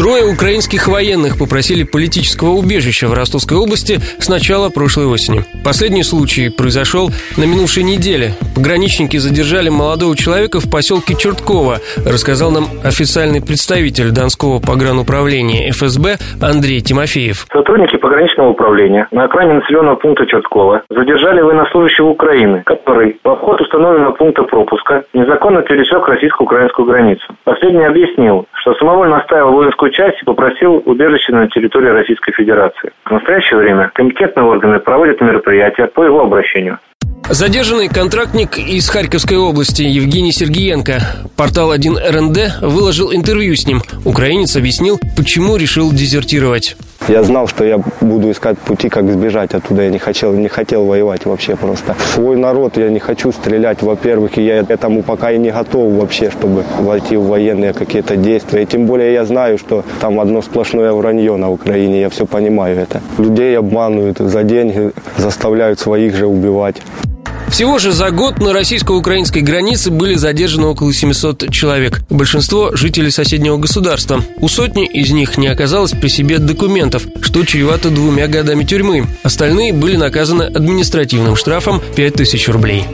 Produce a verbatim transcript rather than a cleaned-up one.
Трое украинских военных попросили политического убежища в Ростовской области с начала прошлой осени. Последний случай произошел на минувшей неделе. Пограничники задержали молодого человека в поселке Чертково, рассказал нам официальный представитель Донского погрануправления эф эс бэ Андрей Тимофеев. Сотрудники пограничного управления на окраине населенного пункта Чертково задержали военнослужащего Украины, который в обход установленного пункта пропуска незаконно пересек российско-украинскую границу. Последний объяснил, что самовольно оставил воинскую часть и попросил убежище на территории Российской Федерации. В настоящее время компетентные органы проводят мероприятия по его обращению. Задержанный контрактник из Харьковской области Евгений Сергиенко. Портал один эр эн дэ выложил интервью с ним. Украинец объяснил, почему решил дезертировать. Я знал, что я буду искать пути, как сбежать оттуда. Я не хотел, не хотел воевать вообще просто. В свой народ я не хочу стрелять, во-первых. И я этому пока и не готов вообще, чтобы войти в военные какие-то действия. И тем более я знаю, что там одно сплошное вранье на Украине. Я все понимаю это. Людей обманывают за деньги, заставляют своих же убивать. Всего же за год на российско-украинской границе были задержаны около семьсот человек. Большинство – жителей соседнего государства. У сотни из них не оказалось при себе документов, что чревато двумя годами тюрьмы. Остальные были наказаны административным штрафом пять тысяч рублей.